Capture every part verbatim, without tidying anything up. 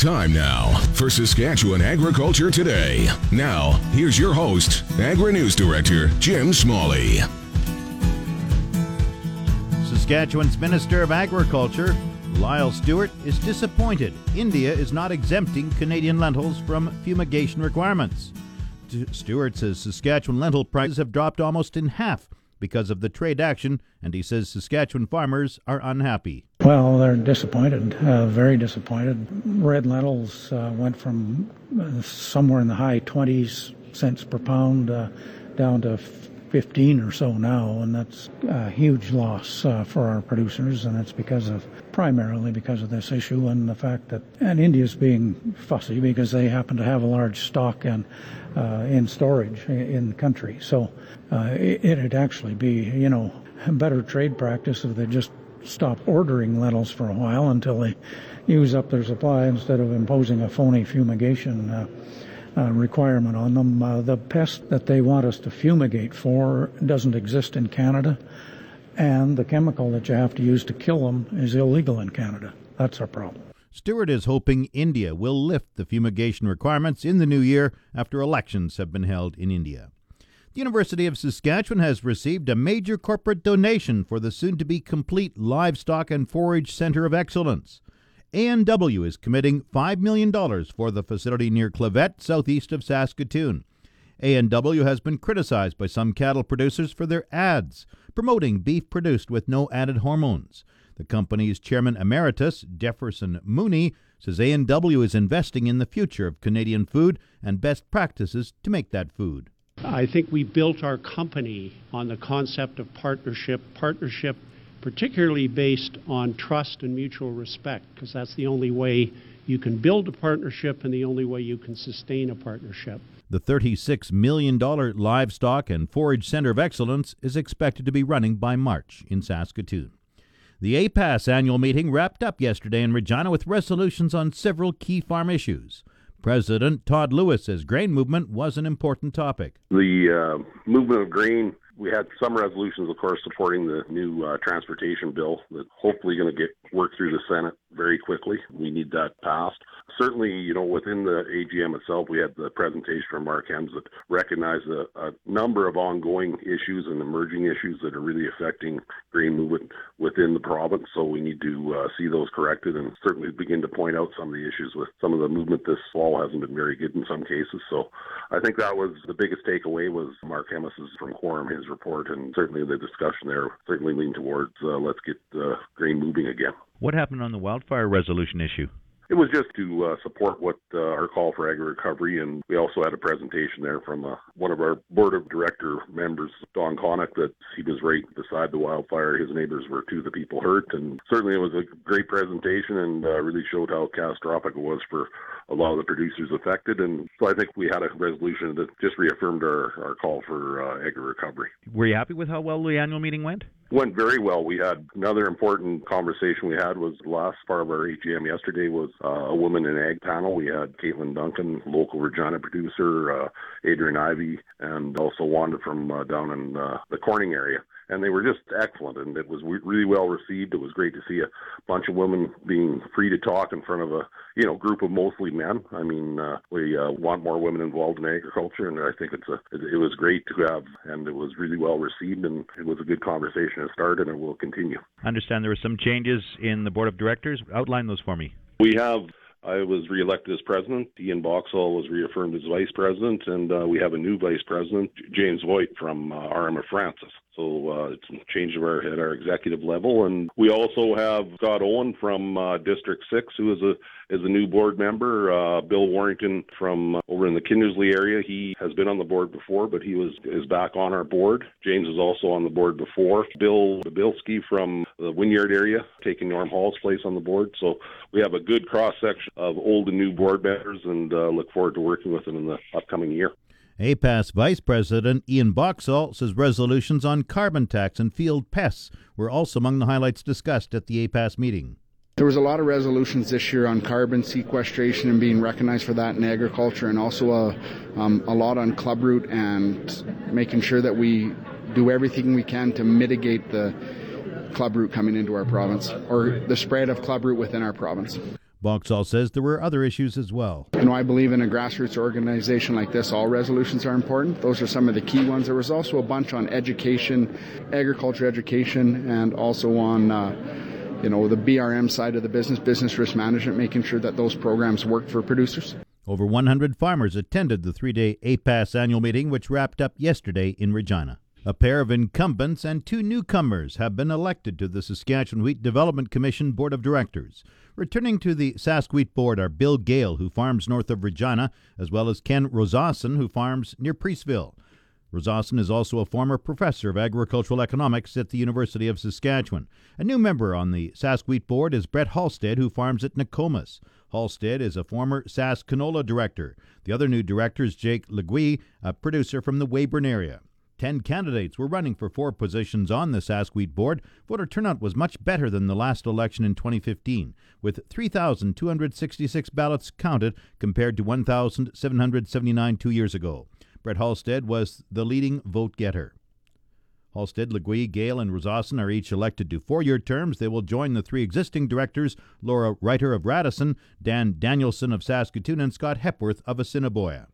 Time now for Saskatchewan Agriculture Today. Now, here's your host, Agri-News Director Jim Smalley. Saskatchewan's Minister of Agriculture, Lyle Stewart, is disappointed India is not exempting Canadian lentils from fumigation requirements. Stewart says Saskatchewan lentil prices have dropped almost in half because of the trade action, and he says Saskatchewan farmers are unhappy. Well, they're disappointed, uh, very disappointed. Red lentils uh, went from somewhere in the high twenties cents per pound uh, down to fifteen or so now, and that's a huge loss uh, for our producers, and it's because of, primarily because of this issue and the fact that, and India's being fussy because they happen to have a large stock and uh, in storage in the country. So uh, it, it'd actually be, you know, a better trade practice if they just stop ordering lentils for a while until they use up their supply instead of imposing a phony fumigation uh, Uh, requirement on them. Uh, the pest that they want us to fumigate for doesn't exist in Canada, and the chemical that you have to use to kill them is illegal in Canada. That's our problem. Stewart is hoping India will lift the fumigation requirements in the new year after elections have been held in India. The University of Saskatchewan has received a major corporate donation for the soon-to-be complete Livestock and Forage Centre of Excellence. A and W is committing five million dollars for the facility near Clavette, southeast of Saskatoon. A and W has been criticized by some cattle producers for their ads, promoting beef produced with no added hormones. The company's chairman emeritus, Jefferson Mooney, says A and W is investing in the future of Canadian food and best practices to make that food. I think we built our company on the concept of partnership, partnership particularly based on trust and mutual respect, because that's the only way you can build a partnership and the only way you can sustain a partnership. The thirty-six million dollars Livestock and Forage Centre of Excellence is expected to be running by March in Saskatoon. The A P A S annual meeting wrapped up yesterday in Regina with resolutions on several key farm issues. President Todd Lewis says grain movement was an important topic. The uh, movement of grain, we had some resolutions, of course, supporting the new uh, transportation bill that's hopefully going to get worked through the Senate very quickly. We need that passed. Certainly, you know, within the A G M itself, we had the presentation from Mark Hemmes that recognized a, a number of ongoing issues and emerging issues that are really affecting grain movement within the province. So we need to uh, see those corrected and certainly begin to point out some of the issues with some of the movement this fall hasn't been very good in some cases. So I think that was the biggest takeaway was Mark Hemmes from Quorum, his report, and certainly the discussion there certainly leaned towards uh, let's get uh, grain moving again. What happened on the wildfire resolution issue? It was just to uh, support what uh, our call for agri-recovery, and we also had a presentation there from uh, one of our board of director members, Don Connick, that he was right beside the wildfire. His neighbors were two of the people hurt, and certainly it was a great presentation and uh, really showed how catastrophic it was for a lot of the producers affected. And so I think we had a resolution that just reaffirmed our, our call for uh, agri-recovery. Were you happy with how well the annual meeting went? Went very well. We had another important conversation we had was the last part of our A G M yesterday was uh, a woman in ag panel. We had Caitlin Duncan, local Regina producer, uh, Adrian Ivey, and also Wanda from uh, down in uh, the Corning area. And they were just excellent, and it was really well received. It was great to see a bunch of women being free to talk in front of a you know group of mostly men. I mean, uh, we uh, want more women involved in agriculture, and I think it's a it was great to have, and it was really well received, and it was a good conversation to start, and it will continue. I understand there were some changes in the board of directors. Outline those for me. We have. I was re-elected as president. Ian Boxall was reaffirmed as vice president, and uh, we have a new vice president, James White from uh, R M A Francis. So uh, it's a change of our, at our executive level, and we also have Scott Owen from uh, District Six, who is a is a new board member. Uh, Bill Warrington from uh, over in the Kindersley area. He has been on the board before, but he was is back on our board. James was also on the board before. Bill Babilsky from the Wynyard area taking Norm Hall's place on the board. So we have a good cross section of old and new board members, and uh, look forward to working with them in the upcoming year. A P A S Vice President Ian Boxall says resolutions on carbon tax and field pests were also among the highlights discussed at the A P A S meeting. There was a lot of resolutions this year on carbon sequestration and being recognized for that in agriculture, and also a, um, a lot on club root and making sure that we do everything we can to mitigate the club root coming into our province or the spread of club root within our province. Boxall says there were other issues as well. You know, I believe in a grassroots organization like this, all resolutions are important. Those are some of the key ones. There was also a bunch on education, agriculture education, and also on uh, you know, the B R M side of the business, business risk management, making sure that those programs work for producers. Over one hundred farmers attended the three-day A P A S annual meeting, which wrapped up yesterday in Regina. A pair of incumbents and two newcomers have been elected to the Saskatchewan Wheat Development Commission Board of Directors. Returning to the Sask Wheat Board are Bill Gale, who farms north of Regina, as well as Ken Rosaasen, who farms near Priestville. Rosaasen is also a former professor of agricultural economics at the University of Saskatchewan. A new member on the Sask Wheat Board is Brett Halstead, who farms at Nokomis. Halstead is a former Sask canola director. The other new director is Jake Legui, a producer from the Weyburn area. Ten candidates were running for four positions on the Sask Wheat Board. Voter turnout was much better than the last election in twenty fifteen, with three thousand two hundred sixty-six ballots counted compared to one thousand seven hundred seventy-nine two years ago. Brett Halstead was the leading vote-getter. Halstead, Legui, Gale, and Rosaasen are each elected to four-year terms. They will join the three existing directors, Laura Reiter of Radisson, Dan Danielson of Saskatoon, and Scott Hepworth of Assiniboia.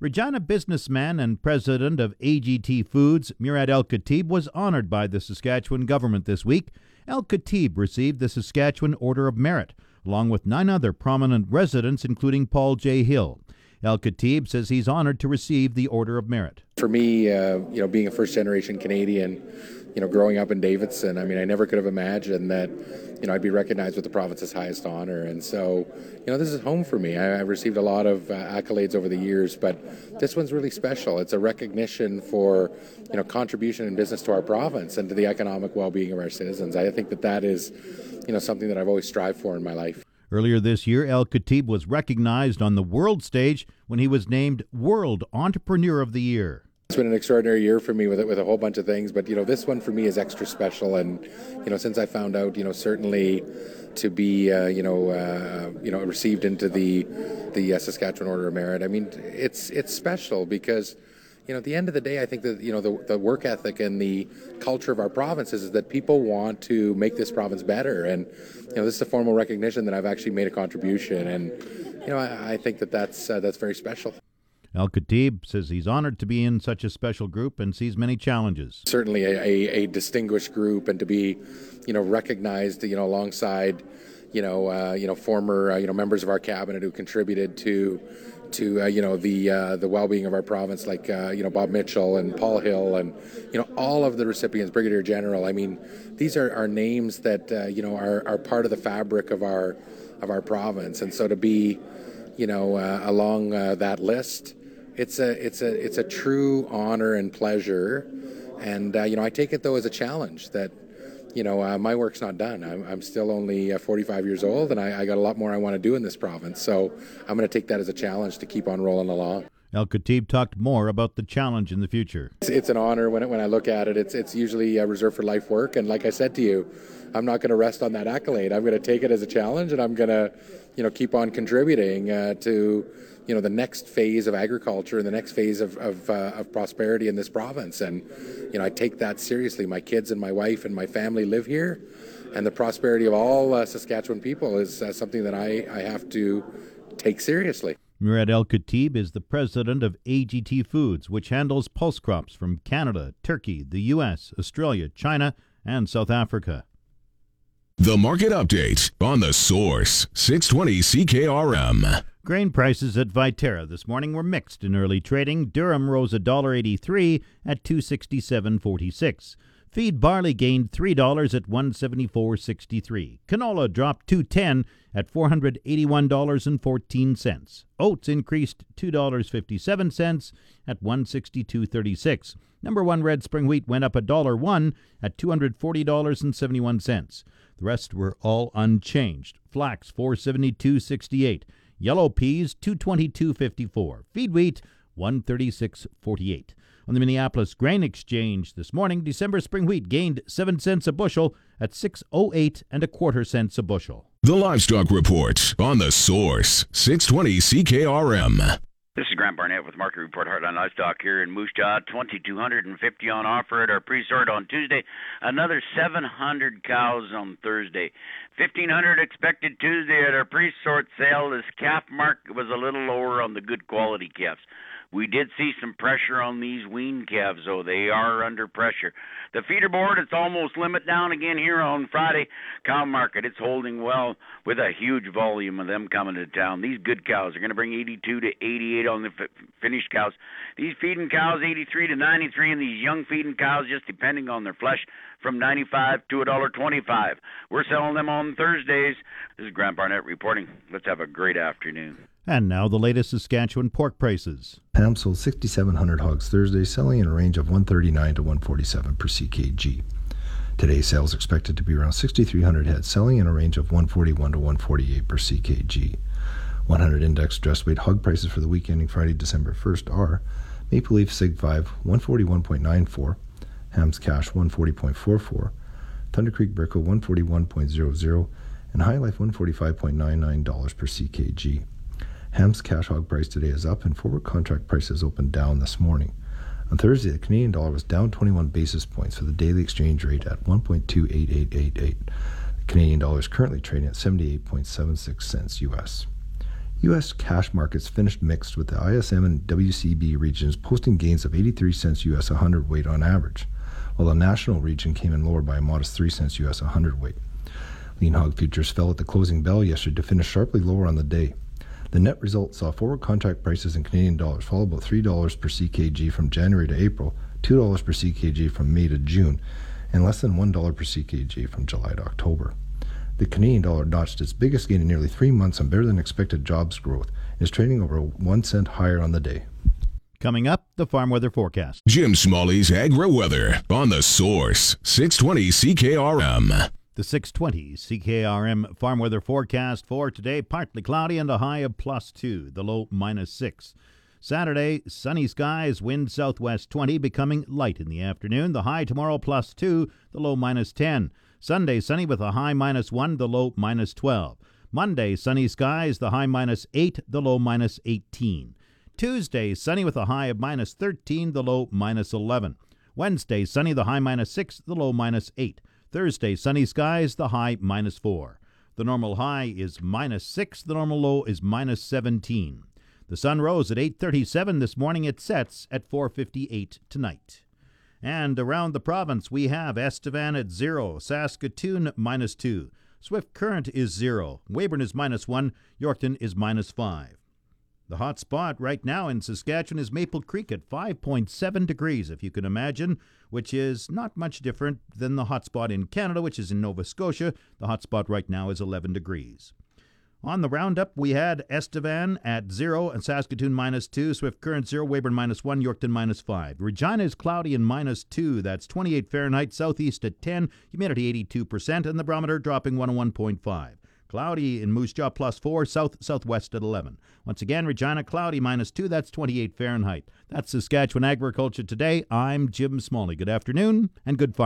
Regina businessman and president of A G T Foods, Murad Al-Katib, was honored by the Saskatchewan government this week. Al-Katib received the Saskatchewan Order of Merit, along with nine other prominent residents, including Paul J. Hill. Al-Katib says he's honored to receive the Order of Merit. For me, uh, you know, being a first-generation Canadian, you know, growing up in Davidson, I mean, I never could have imagined that, you know, I'd be recognized with the province's highest honor. And so, you know, this is home for me. I, I've received a lot of uh, accolades over the years, but this one's really special. It's a recognition for, you know, contribution in business to our province and to the economic well-being of our citizens. I think that that is, you know, something that I've always strived for in my life. Earlier this year, Al-Katib was recognized on the world stage when he was named World Entrepreneur of the Year. It's been an extraordinary year for me with with a whole bunch of things, but you know, this one for me is extra special. And you know, since I found out, you know, certainly to be uh, you know uh, you know received into the the uh, Saskatchewan Order of Merit, I mean, it's it's special because, you know, at the end of the day, I think that, you know, the, the work ethic and the culture of our provinces is that people want to make this province better. And, you know, this is a formal recognition that I've actually made a contribution. And, you know, I, I think that that's, uh, that's very special. Al-Katib says he's honored to be in such a special group and sees many challenges. Certainly a, a, a distinguished group, and to be, you know, recognized, you know, alongside, you know, uh, you know, former, uh, you know, members of our cabinet who contributed to to, uh, you know, the uh, the well-being of our province, like, uh, you know, Bob Mitchell and Paul Hill and, you know, all of the recipients, Brigadier General. I mean, these are, are names that, uh, you know, are, are part of the fabric of our of our province. And so to be, you know, uh, along uh, that list, it's a it's a it's a true honor and pleasure. And, uh, you know, I take it, though, as a challenge that, you know, uh, my work's not done. I'm, I'm still only uh, forty-five years old, and I, I got a lot more I want to do in this province. So I'm going to take that as a challenge to keep on rolling along. Al-Katib talked more about the challenge in the future. It's, it's an honor. When it, when I look at it, it's it's usually uh, reserved for life work. And like I said to you, I'm not going to rest on that accolade. I'm going to take it as a challenge, and I'm going to, you know, keep on contributing uh, to, you know, the next phase of agriculture and the next phase of of, uh, of prosperity in this province. And, you know, I take that seriously. My kids and my wife and my family live here, and the prosperity of all uh, Saskatchewan people is uh, something that I, I have to take seriously. Murad Al-Katib is the president of A G T Foods, which handles pulse crops from Canada, Turkey, the U S, Australia, China, and South Africa. The Market Update on The Source, six twenty C K R M. Grain prices at Viterra this morning were mixed in early trading. Durum rose one dollar eighty-three at two sixty-seven forty-six. Feed barley gained three dollars at one seventy-four sixty-three. Canola dropped two ten at four eighty-one fourteen. Oats increased two fifty-seven at one sixty-two thirty-six. Number one red spring wheat went up one dollar one at two forty seventy-one. The rest were all unchanged. Flax four seventy-two sixty-eight. Yellow peas, two twenty-two fifty-four. Feed wheat, one thirty-six forty-eight. On the Minneapolis Grain Exchange this morning, December spring wheat gained seven cents a bushel at six oh eight and a quarter cents a bushel. The Livestock Report on The Source, six twenty C K R M. This is Grant Barnett with Market Report Heartland Livestock here in Moose Jaw. twenty-two fifty on offer at our pre-sort on Tuesday. Another seven hundred cows on Thursday. fifteen hundred expected Tuesday at our pre-sort sale. This calf mark was a little lower on the good quality calves. We did see some pressure on these wean calves, though. They are under pressure. The feeder board, it's almost limit down again here on Friday. Cow market, it's holding well with a huge volume of them coming to town. These good cows are going to bring eighty-two to eighty-eight on the f- finished cows. These feeding cows, eighty-three to ninety-three, and these young feeding cows, just depending on their flesh, from ninety-five to one dollar twenty-five. We're selling them on Thursdays. This is Grant Barnett reporting. Let's have a great afternoon. And now the latest Saskatchewan pork prices. Ham sold sixty-seven hundred hogs Thursday, selling in a range of one thirty-nine to one forty-seven per C K G. Today's sales expected to be around sixty-three hundred head, selling in a range of one forty-one to one forty-eight per C K G. one hundred index dress weight hog prices for the week ending Friday, December first are Maple Leaf Sig five one forty-one point nine four, Ham's Cash one forty point four four, Thunder Creek Brickle one forty-one point zero zero, and High Life one forty-five point nine nine dollars per C K G. Ham's cash hog price today is up, and forward contract prices opened down this morning. On Thursday, the Canadian dollar was down twenty-one basis points for the daily exchange rate at one point two eight eight eight eight. The Canadian dollar is currently trading at seventy-eight point seven six cents U S. U S cash markets finished mixed, with the I S M and W C B regions posting gains of eighty-three cents U S one hundred weight on average, while the national region came in lower by a modest three cents U S one hundred weight. Lean hog futures fell at the closing bell yesterday to finish sharply lower on the day. The net result saw forward contract prices in Canadian dollars fall about three dollars per C K G from January to April, two dollars per C K G from May to June, and less than one dollar per C K G from July to October. The Canadian dollar notched its biggest gain in nearly three months on better-than-expected jobs growth and is trading over one cent higher on the day. Coming up, the farm weather forecast. Jim Smalley's Agri-Weather on The Source, six twenty C K R M. The six twenty C K R M farm weather forecast for today, partly cloudy and a high of plus two, the low minus six. Saturday, sunny skies, wind southwest twenty, becoming light in the afternoon. The high tomorrow plus two, the low minus ten. Sunday, sunny with a high minus one, the low minus twelve. Monday, sunny skies, the high minus eight, the low minus eighteen. Tuesday, sunny with a high of minus thirteen, the low minus eleven. Wednesday, sunny, the high minus six, the low minus eight. Thursday, sunny skies, the high minus four. The normal high is minus six. The normal low is minus seventeen. The sun rose at eight thirty-seven this morning. It sets at four fifty-eight tonight. And around the province, we have Estevan at zero, Saskatoon minus two, Swift Current is zero, Weyburn is minus one, Yorkton is minus five. The hot spot right now in Saskatchewan is Maple Creek at five point seven degrees, if you can imagine, which is not much different than the hot spot in Canada, which is in Nova Scotia. The hot spot right now is eleven degrees. On the roundup, we had Estevan at zero and Saskatoon minus two, Swift Current zero, Weyburn minus one, Yorkton minus five. Regina is cloudy and minus two. That's twenty-eight Fahrenheit, southeast at ten, humidity eighty-two percent, and the barometer dropping one oh one point five. Cloudy in Moose Jaw plus four, south southwest at eleven. Once again, Regina cloudy minus two, that's twenty-eight Fahrenheit. That's Saskatchewan Agriculture Today. I'm Jim Smalley. Good afternoon and good farming.